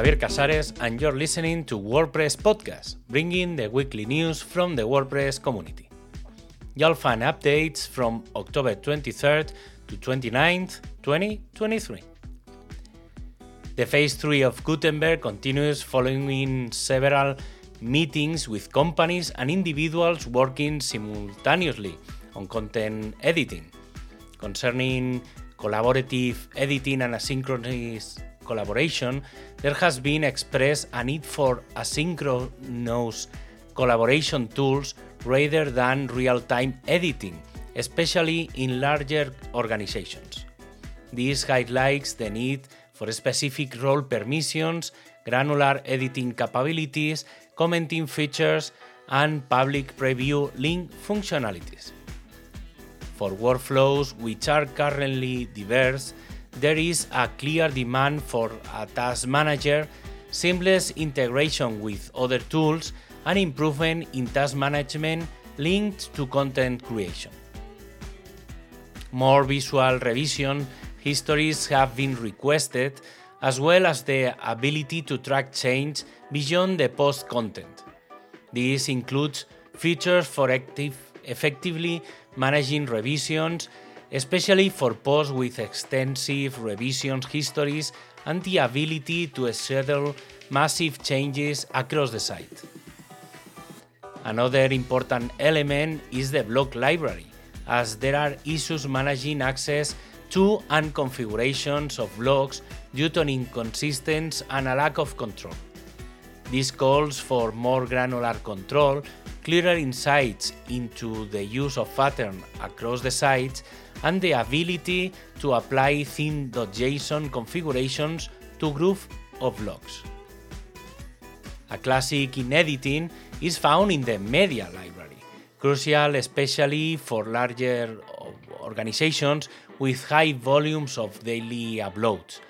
Javier Casares, and you're listening to WordPress Podcast, bringing the weekly news from the WordPress community. You'll find updates from October 23rd to 29th, 2023. The Phase 3 of Gutenberg continues following several meetings with companies and individuals working simultaneously on content editing. Concerning collaborative editing and asynchronous collaboration, there has been expressed a need for asynchronous collaboration tools rather than real-time editing, especially in larger organizations. This highlights the need for specific role permissions, granular editing capabilities, commenting features, and public preview link functionalities. For workflows which are currently diverse, there is a clear demand for a task manager, seamless integration with other tools, and improvement in task management linked to content creation. More visual revision histories have been requested, as well as the ability to track change beyond the post content. This includes features for effectively managing revisions, especially for posts with extensive revision histories, and the ability to schedule massive changes across the site. Another important element is the block library, as there are issues managing access to and configurations of blocks due to an inconsistency and a lack of control. This calls for more granular control, clearer insights into the use of patterns across the sites, and the ability to apply theme.json configurations to groups of blocks. A classic in editing is found in the media library, crucial especially for larger organizations with high volumes of daily uploads.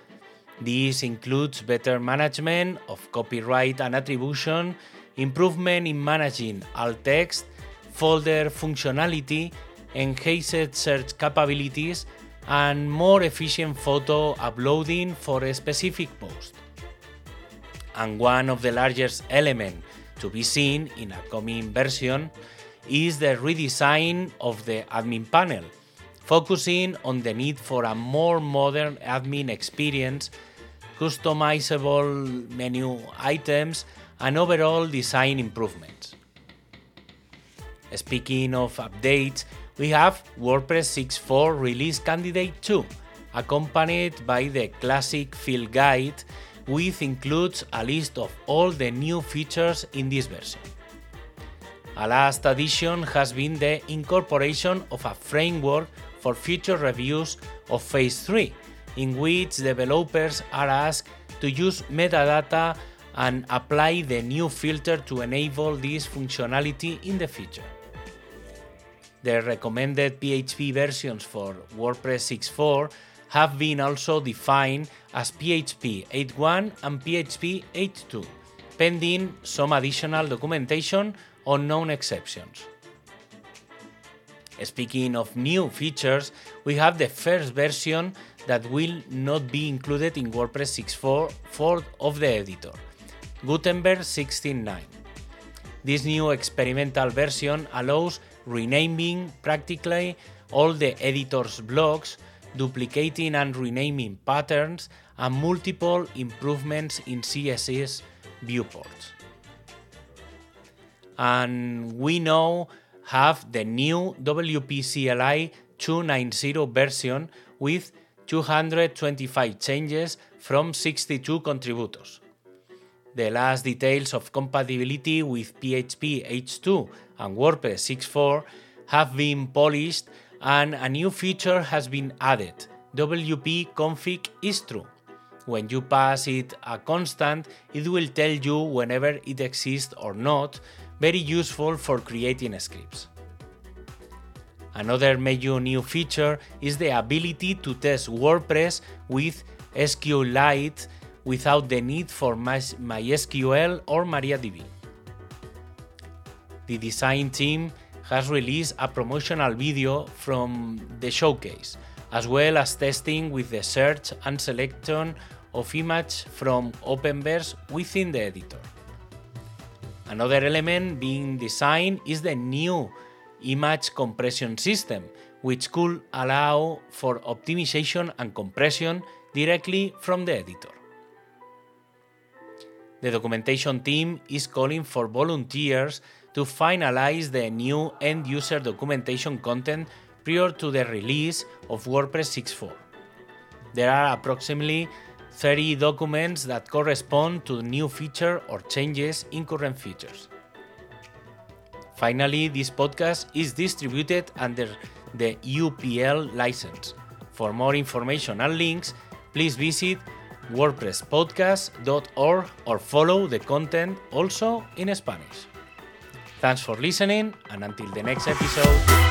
This includes better management of copyright and attribution, improvement in managing alt text, folder functionality, enhanced search capabilities, and more efficient photo uploading for a specific post. And one of the largest elements to be seen in a coming version is the redesign of the admin panel, focusing on the need for a more modern admin experience, customizable menu items, and overall design improvements. Speaking of updates, we have WordPress 6.4 Release Candidate 2, accompanied by the classic field guide, which includes a list of all the new features in this version. A last addition has been the incorporation of a framework for future reviews of Phase 3, in which developers are asked to use metadata and apply the new filter to enable this functionality in the future. The recommended PHP versions for WordPress 6.4 have been also defined as PHP 8.1 and PHP 8.2, pending some additional documentation on known exceptions. Speaking of new features, we have the first version that will not be included in WordPress 6.4 of the editor, Gutenberg 16.9. This new experimental version allows renaming practically all the editor's blocks, duplicating and renaming patterns, and multiple improvements in CSS viewports. And we now have the new WP CLI 2.90 version with 225 changes from 62 contributors. The last details of compatibility with PHP 8.2 and WordPress 6.4 have been polished, and a new feature has been added, WP config is true. When you pass it a constant, it will tell you whenever it exists or not, very useful for creating scripts. Another major new feature is the ability to test WordPress with SQLite without the need for MySQL or MariaDB. The design team has released a promotional video from the showcase, as well as testing with the search and selection of images from Openverse within the editor. Another element being designed is the new image compression system, which could allow for optimization and compression directly from the editor. The documentation team is calling for volunteers to finalize the new end-user documentation content prior to the release of WordPress 6.4. There are approximately 30 documents that correspond to new feature or changes in current features. Finally, this podcast is distributed under the UPL license. For more information and links, please visit wordpresspodcast.org or follow the content also in Spanish. Thanks for listening, and until the next episode.